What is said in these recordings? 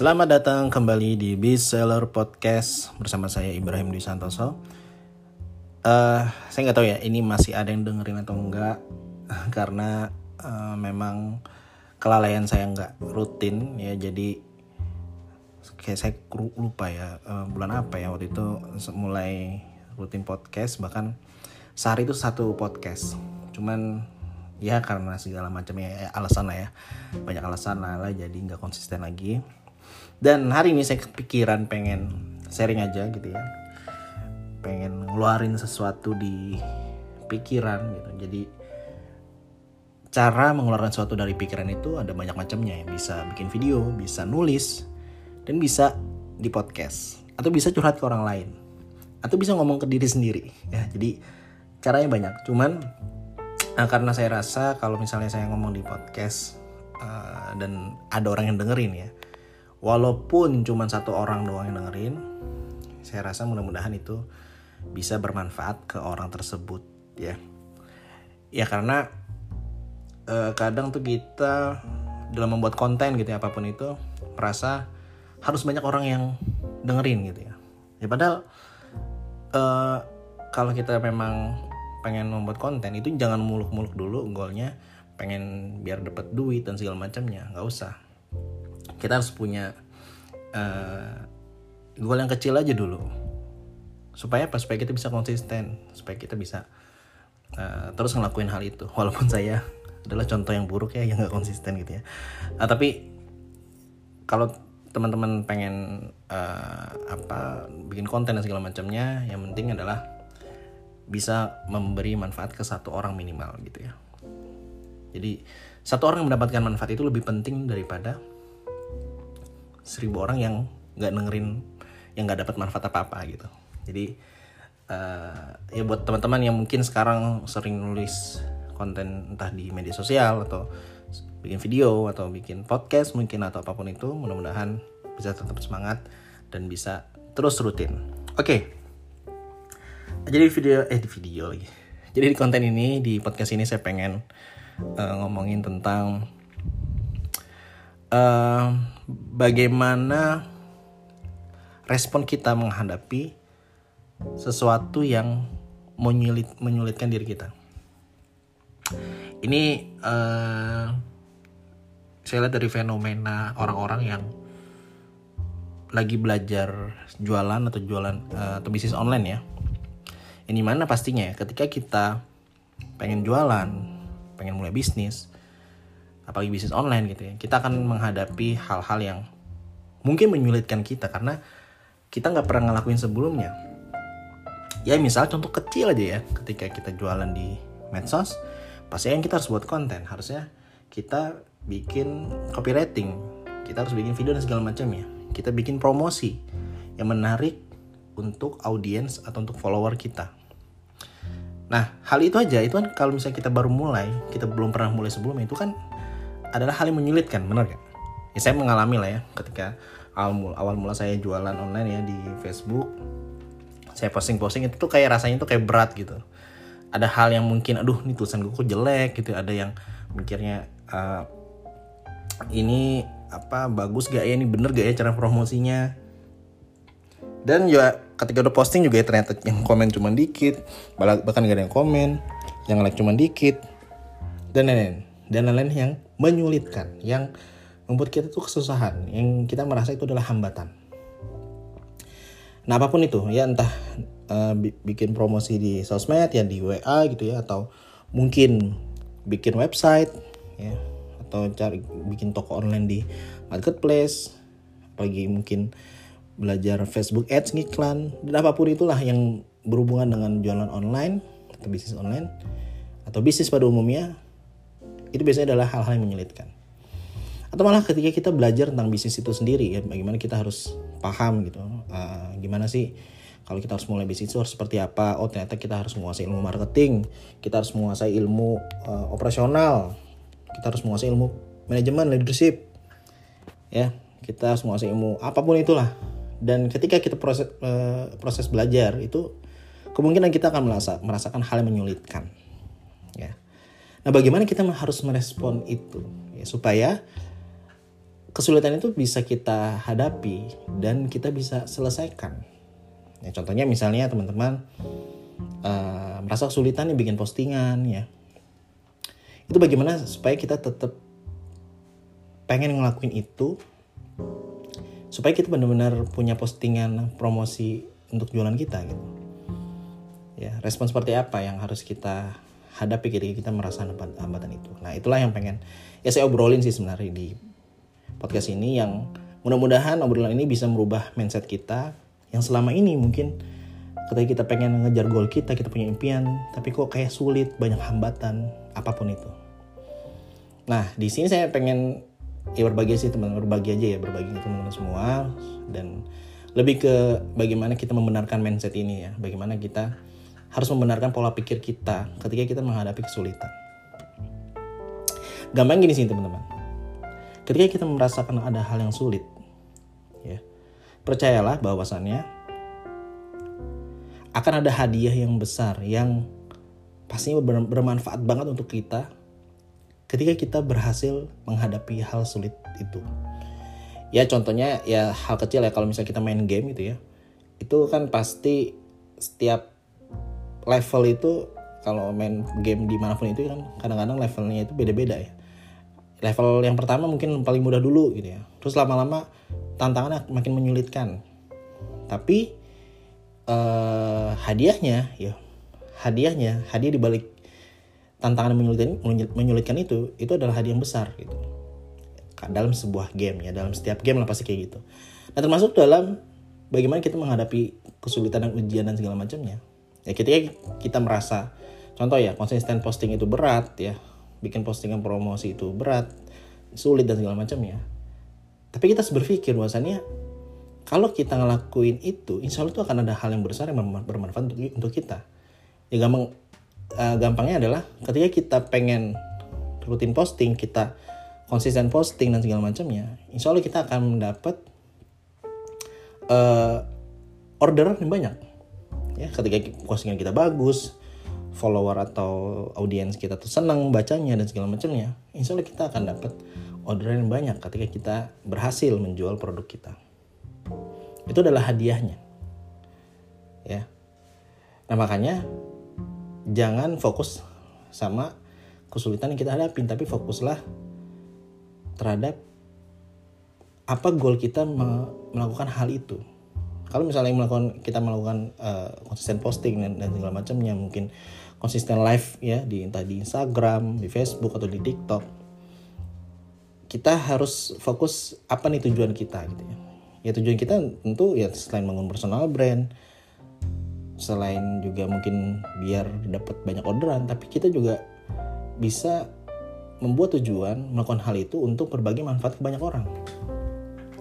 Selamat datang kembali di Bizseller Podcast bersama saya Ibrahim Dwi Santoso. Saya nggak tahu ya, ini masih ada yang dengerin atau enggak, karena memang kelalaian saya nggak rutin ya. Jadi kayak saya lupa ya bulan apa ya waktu itu mulai rutin podcast, bahkan sehari itu satu podcast. Cuman ya karena segala macamnya alasan lah ya, banyak alasan lah, jadi nggak konsisten lagi. Dan hari ini saya kepikiran pengen sharing aja gitu ya, pengen ngeluarin sesuatu di pikiran gitu. Jadi cara mengeluarkan sesuatu dari pikiran itu ada banyak macamnya ya. Bisa bikin video, bisa nulis, dan bisa di podcast, atau bisa curhat ke orang lain, atau bisa ngomong ke diri sendiri ya. Jadi caranya banyak. Cuman karena saya rasa kalau misalnya saya ngomong di podcast dan ada orang yang dengerin ya, walaupun cuma satu orang doang yang dengerin, saya rasa mudah-mudahan itu bisa bermanfaat ke orang tersebut ya. Ya karena kadang tuh kita dalam membuat konten gitu ya, apapun itu, merasa harus banyak orang yang dengerin gitu ya. Ya padahal kalau kita memang pengen membuat konten itu jangan muluk-muluk dulu goalnya, pengen biar dapat duit dan segala macamnya, nggak usah. Kita harus punya goal yang kecil aja dulu, supaya apa? Supaya kita bisa konsisten, supaya kita bisa terus ngelakuin hal itu. Walaupun saya adalah contoh yang buruk ya, yang gak konsisten gitu ya. Tapi kalau teman-teman pengen bikin konten dan segala macamnya, yang penting adalah bisa memberi manfaat ke satu orang minimal gitu ya. Jadi satu orang yang mendapatkan manfaat itu lebih penting daripada 1000 orang yang nggak dengerin, yang nggak dapat manfaat apa gitu. Jadi ya buat teman-teman yang mungkin sekarang sering nulis konten entah di media sosial atau bikin video atau bikin podcast mungkin atau apapun itu, mudah-mudahan bisa tetap semangat dan bisa terus rutin. Oke. Jadi di video lagi. Jadi di konten ini, di podcast ini saya pengen ngomongin tentang bagaimana respon kita menghadapi sesuatu yang menyulitkan diri kita. Ini saya lihat dari fenomena orang-orang yang lagi belajar jualan atau bisnis online ya. Ini mana pastinya ya, ketika kita pengen jualan, pengen mulai bisnis, apalagi bisnis online gitu ya, kita akan menghadapi hal-hal yang mungkin menyulitkan kita karena kita nggak pernah ngelakuin sebelumnya. Ya misal contoh kecil aja ya, ketika kita jualan di medsos, pasti yang kita harus buat konten, harusnya kita bikin copywriting, kita harus bikin video dan segala macam ya, kita bikin promosi yang menarik untuk audiens atau untuk follower kita. Nah hal itu aja, itu kan kalau misalnya kita baru mulai, kita belum pernah mulai sebelumnya, itu kan adalah hal yang menyulitkan, benar gak? Ya saya mengalami lah ya, ketika awal mula saya jualan online ya di Facebook, saya posting itu tuh kayak rasanya tuh kayak berat gitu. Ada hal yang mungkin, aduh ini tulisan gue kok jelek gitu, ada yang mikirnya ini bagus gak ya, ini bener gak ya cara promosinya. Dan juga ketika udah posting juga ya, ternyata yang komen cuma dikit, bahkan gak ada yang komen, yang like cuma dikit, dan lain-lain yang menyulitkan, yang membuat kita tuh kesusahan, yang kita merasa itu adalah hambatan. Nah apapun itu ya, entah bikin promosi di sosmed ya, di WA gitu ya, atau mungkin bikin website ya, atau cari bikin toko online di marketplace, apalagi mungkin belajar Facebook ads, iklan, dan apapun itulah yang berhubungan dengan jualan online atau bisnis online atau bisnis pada umumnya. Itu biasanya adalah hal-hal yang menyulitkan. Atau malah ketika kita belajar tentang bisnis itu sendiri ya, bagaimana kita harus paham gitu, gimana sih kalau kita harus mulai bisnis itu harus seperti apa. Oh ternyata kita harus menguasai ilmu marketing, kita harus menguasai ilmu operasional, kita harus menguasai ilmu manajemen, leadership ya, kita harus menguasai ilmu apapun itulah. Dan ketika kita proses belajar itu, kemungkinan kita akan merasakan hal yang menyulitkan ya. Nah bagaimana kita harus merespon itu ya, supaya kesulitan itu bisa kita hadapi dan kita bisa selesaikan. Ya, contohnya misalnya teman-teman merasa kesulitan nih bikin postingan ya. Itu bagaimana supaya kita tetap pengen ngelakuin itu, supaya kita benar-benar punya postingan promosi untuk jualan kita gitu. Ya, respon seperti apa yang harus kita hadapi ketika kita merasa hambatan itu. Nah, itulah yang pengen ya saya obrolin sih sebenarnya di podcast ini, yang mudah-mudahan obrolan ini bisa merubah mindset kita yang selama ini mungkin ketika kita pengen ngejar goal kita punya impian, tapi kok kayak sulit, banyak hambatan, apapun itu. Nah, di sini saya pengen ya berbagi aja ya teman-teman semua, dan lebih ke bagaimana kita membenarkan mindset ini ya, bagaimana kita harus membenarkan pola pikir kita ketika kita menghadapi kesulitan. Gampang gini sih teman-teman, ketika kita merasakan ada hal yang sulit, ya percayalah bahwasannya akan ada hadiah yang besar yang pastinya bermanfaat banget untuk kita ketika kita berhasil menghadapi hal sulit itu. Ya contohnya ya hal kecil ya, kalau misalnya kita main game gitu ya, itu kan pasti setiap level itu kalau main game dimanapun itu kan kadang-kadang levelnya itu beda-beda ya. Level yang pertama mungkin paling mudah dulu gitu ya, terus lama-lama tantangannya makin menyulitkan. Tapi hadiah dibalik tantangan menyulitkan itu adalah hadiah yang besar gitu. Dalam sebuah game ya, dalam setiap game lah pasti kayak gitu. Nah, termasuk dalam bagaimana kita menghadapi kesulitan dan ujian dan segala macamnya. Ya ketika kita merasa, contoh ya, konsisten posting itu berat ya, bikin postingan promosi itu berat, sulit dan segala macamnya. Tapi kita harus berpikir bahwasannya kalau kita ngelakuin itu, insya Allah itu akan ada hal yang besar yang bermanfaat untuk kita. Ya gampangnya adalah ketika kita pengen rutin posting, kita konsisten posting dan segala macamnya, insya Allah kita akan mendapat order yang banyak. Ya, ketika postingan kita bagus, follower atau audiens kita tuh senang bacanya dan segala macamnya, insya Allah kita akan dapat orderan yang banyak ketika kita berhasil menjual produk kita. Itu adalah hadiahnya. Ya. Nah, makanya jangan fokus sama kesulitan yang kita hadapi, tapi fokuslah terhadap apa goal kita melakukan hal itu. Kalau misalnya kita melakukan konsisten posting dan segala macamnya, mungkin konsisten live ya entah di Instagram, di Facebook atau di TikTok, kita harus fokus apa nih tujuan kita gitu ya. Ya tujuan kita tentu ya selain membangun personal brand, selain juga mungkin biar dapat banyak orderan, tapi kita juga bisa membuat tujuan melakukan hal itu untuk berbagi manfaat ke banyak orang.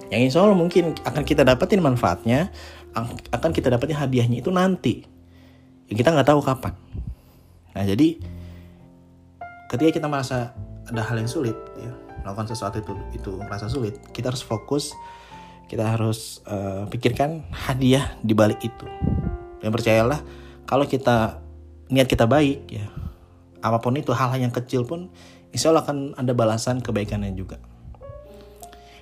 Yang insya Allah mungkin akan kita dapetin manfaatnya, akan kita dapetin hadiahnya itu nanti. Ya kita nggak tahu kapan. Nah jadi ketika kita merasa ada hal yang sulit, ya, melakukan sesuatu itu merasa sulit, kita harus fokus, kita harus pikirkan hadiah di balik itu. Dan percayalah kalau niat kita baik, ya apapun itu hal-hal yang kecil pun insya Allah akan ada balasan kebaikannya juga.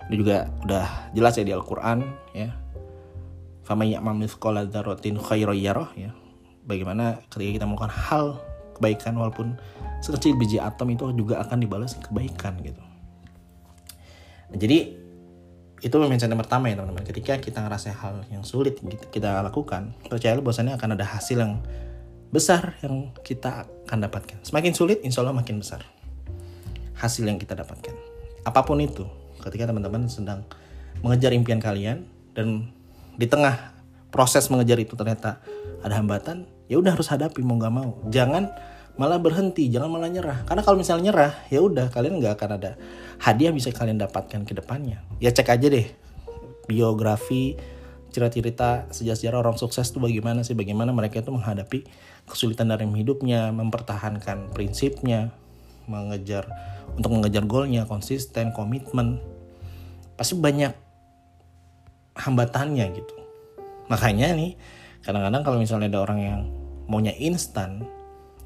Ini juga udah jelas ya di Al-Quran ya. Faman ya'mal mithqala dzarratin khairan yarah ya. Bagaimana ketika kita melakukan hal kebaikan walaupun sekecil biji atom itu juga akan dibalas kebaikan gitu. Nah, jadi itu mindset yang pertama ya teman-teman. Ketika kita ngerasa hal yang sulit kita lakukan, percayalah bahwasannya akan ada hasil yang besar yang kita akan dapatkan. Semakin sulit insya Allah makin besar hasil yang kita dapatkan, apapun itu. Ketika teman-teman sedang mengejar impian kalian dan di tengah proses mengejar itu ternyata ada hambatan, ya udah harus hadapi mau nggak mau. Jangan malah berhenti, jangan malah nyerah. Karena kalau misalnya nyerah, ya udah kalian nggak akan ada hadiah bisa kalian dapatkan ke depannya. Ya cek aja deh biografi, cerita-cerita sejarah orang sukses itu bagaimana sih, bagaimana mereka itu menghadapi kesulitan dalam hidupnya, mempertahankan prinsipnya, untuk mengejar goalnya, konsisten, komitmen. Pasti banyak hambatannya gitu. Makanya nih kadang-kadang kalau misalnya ada orang yang maunya instan,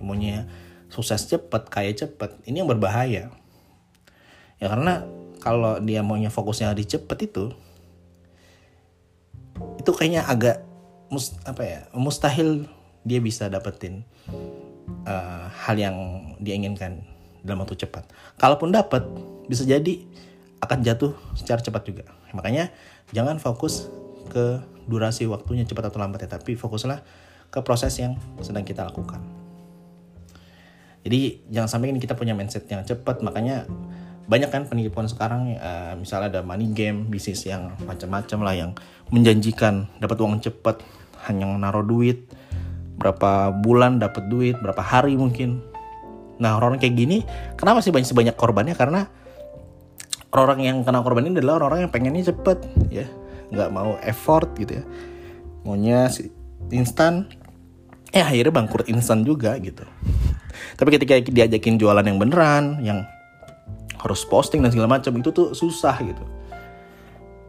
maunya sukses cepat, kaya cepat, ini yang berbahaya. Ya karena kalau dia maunya fokusnya hari cepet itu kayaknya agak mustahil dia bisa dapetin hal yang dia inginkan dalam waktu cepat. Kalaupun dapat, bisa jadi akan jatuh secara cepat juga. Makanya jangan fokus ke durasi waktunya cepat atau lambat ya, tapi fokuslah ke proses yang sedang kita lakukan. Jadi jangan sampai ini kita punya mindset yang cepat. Makanya banyak kan penipuan sekarang, misalnya ada money game, bisnis yang macam-macam lah, yang menjanjikan dapat uang cepat, hanya naruh duit berapa bulan dapat duit, berapa hari mungkin. Nah, orang kayak gini kenapa sih banyak korbannya? Karena orang yang kena korban ini adalah orang yang pengennya cepet ya, nggak mau effort gitu ya, maunya instan, akhirnya bangkrut instan juga gitu. Tapi ketika diajakin jualan yang beneran, yang harus posting dan segala macam, itu tuh susah gitu.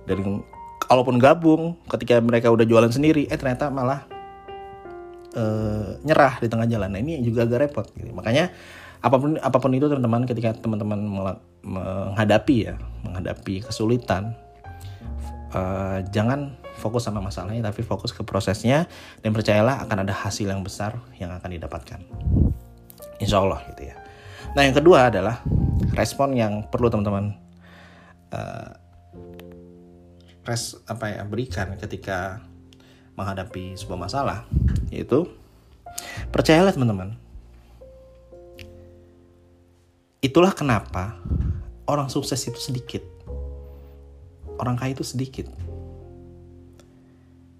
Dan kalaupun gabung, ketika mereka udah jualan sendiri, ternyata malah nyerah di tengah jalan. Nah, ini juga agak repot gitu. Makanya apapun itu teman-teman, ketika teman-teman menghadapi kesulitan, jangan fokus sama masalahnya, tapi fokus ke prosesnya, dan percayalah akan ada hasil yang besar yang akan didapatkan, insya Allah gitu ya. Nah, yang kedua adalah respon yang perlu teman-teman berikan ketika menghadapi sebuah masalah, yaitu percayalah teman-teman. Itulah kenapa orang sukses itu sedikit, orang kaya itu sedikit.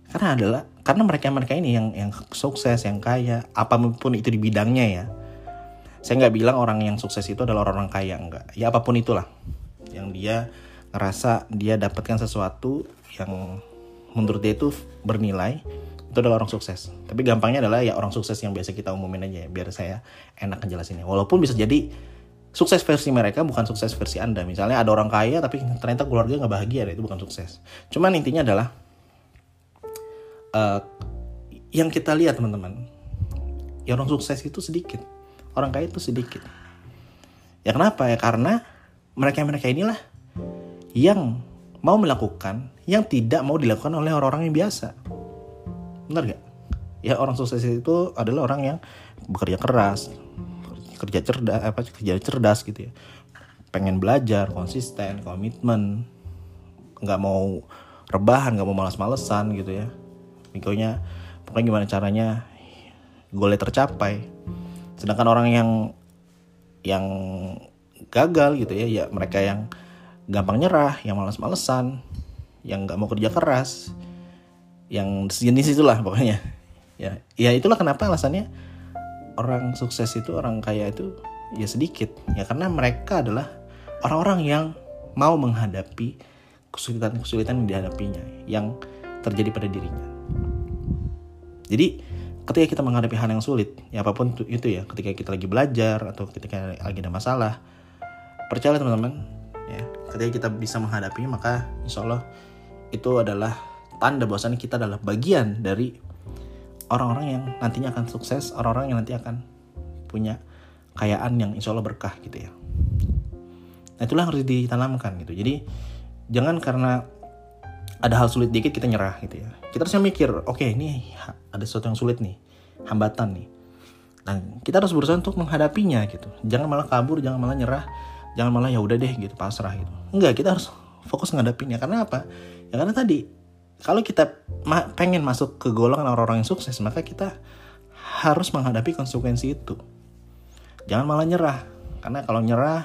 Karena mereka ini yang sukses, yang kaya, apapun itu di bidangnya ya. Saya nggak bilang orang yang sukses itu adalah orang-orang kaya, enggak. Ya apapun itulah, yang dia ngerasa dia dapatkan sesuatu yang menurut dia itu bernilai, itu adalah orang sukses. Tapi gampangnya adalah ya orang sukses yang biasa kita umumin aja ya, biar saya enak ngejelasinnya. Walaupun bisa jadi sukses versi mereka bukan sukses versi Anda. Misalnya ada orang kaya tapi ternyata keluarga nggak bahagia, itu bukan sukses. Cuman intinya adalah yang kita lihat teman-teman, ya orang sukses itu sedikit, orang kaya itu sedikit. Ya kenapa ya? Karena mereka inilah yang mau melakukan yang tidak mau dilakukan oleh orang-orang yang biasa. Benar gak? Ya orang sukses itu adalah orang yang bekerja keras, kerja cerdas gitu ya. Pengen belajar, konsisten, komitmen, nggak mau rebahan, nggak mau malas-malesan gitu ya. Pokoknya gimana caranya goalnya tercapai. Sedangkan orang yang gagal gitu ya, ya mereka yang gampang nyerah, yang malas-malesan, yang nggak mau kerja keras, yang sejenis itulah pokoknya. Ya itulah kenapa alasannya orang sukses itu, orang kaya itu ya sedikit. Ya karena mereka adalah orang-orang yang mau menghadapi kesulitan-kesulitan yang dihadapinya, yang terjadi pada dirinya. Jadi ketika kita menghadapi hal yang sulit, ya apapun itu ya, ketika kita lagi belajar atau ketika lagi ada masalah, percayalah teman-teman, ya, ketika kita bisa menghadapinya, maka insya Allah itu adalah tanda bahwasannya kita adalah bagian dari orang-orang yang nantinya akan sukses, orang-orang yang nanti akan punya kekayaan yang insya Allah berkah gitu ya. Nah, itulah harus ditanamkan gitu. Jadi jangan karena ada hal sulit dikit kita nyerah gitu ya. Kita harusnya mikir, oke, ini ada sesuatu yang sulit nih, hambatan nih. Dan kita harus berusaha untuk menghadapinya gitu. Jangan malah kabur, jangan malah nyerah, jangan malah ya udah deh gitu, pasrah gitu. Enggak, kita harus fokus menghadapinya. Karena apa? Ya karena tadi kalau kita pengen masuk ke golongan orang-orang yang sukses, maka kita harus menghadapi konsekuensi itu. Jangan malah nyerah. Karena kalau nyerah,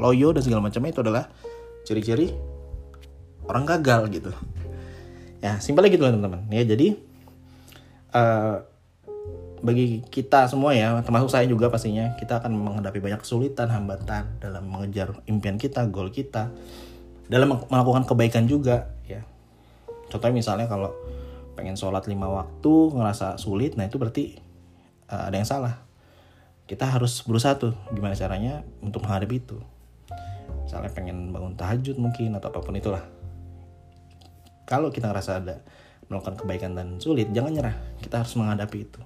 loyo dan segala macamnya itu adalah ciri-ciri orang gagal gitu ya. Simpelnya gitu lah teman-teman ya. Jadi bagi kita semua ya, termasuk saya juga pastinya, kita akan menghadapi banyak kesulitan, hambatan dalam mengejar impian kita, goal kita, dalam melakukan kebaikan juga ya. Contohnya misalnya kalau pengen sholat 5 waktu ngerasa sulit, nah itu berarti ada yang salah. Kita harus berusaha tuh gimana caranya untuk menghadapi itu. Misalnya pengen bangun tahajud mungkin, atau apapun itulah. Kalau kita ngerasa ada melakukan kebaikan dan sulit, jangan nyerah. Kita harus menghadapi itu.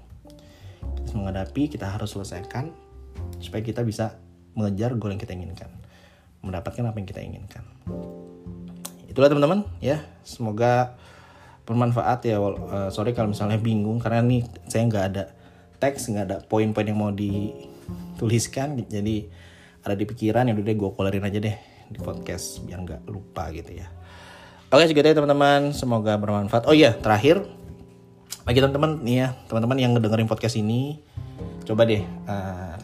Kita harus menghadapi, kita harus selesaikan supaya kita bisa mengejar goal yang kita inginkan. mendapatkan apa yang kita inginkan. Itulah teman-teman ya, semoga bermanfaat ya. Sorry kalau misalnya bingung karena nih saya nggak ada teks, nggak ada poin-poin yang mau dituliskan, jadi ada di pikiran, ya udah deh gue kolerin aja deh di podcast biar nggak lupa gitu ya. Oke segitu ya teman-teman, semoga bermanfaat. Oh iya terakhir bagi teman-teman nih ya, teman-teman yang ngedengerin podcast ini, coba deh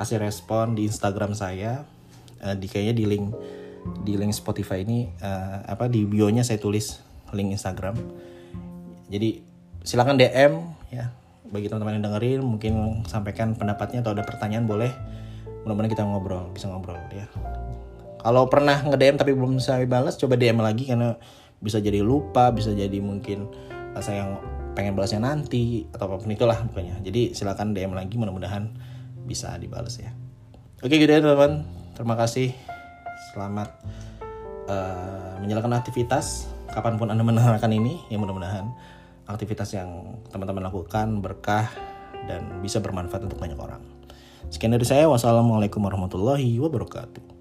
kasih respon di Instagram saya, kayaknya di link Spotify ini di bio-nya saya tulis link Instagram. Jadi silakan DM ya, bagi teman-teman yang dengerin mungkin sampaikan pendapatnya atau ada pertanyaan boleh. Mudah-mudahan kita bisa ngobrol ya. Kalau pernah nge-DM tapi belum saya balas, coba DM lagi karena bisa jadi lupa, bisa jadi mungkin saya pengen balasnya nanti atau apapun itulah pokoknya. Jadi silakan DM lagi, mudah-mudahan bisa dibalas ya. Oke gitu ya teman-teman. Terima kasih. Selamat menjalankan aktivitas kapanpun Anda mendengarkan ini. Ya mudah-mudahan aktivitas yang teman-teman lakukan berkah dan bisa bermanfaat untuk banyak orang. Sekian dari saya, wassalamualaikum warahmatullahi wabarakatuh.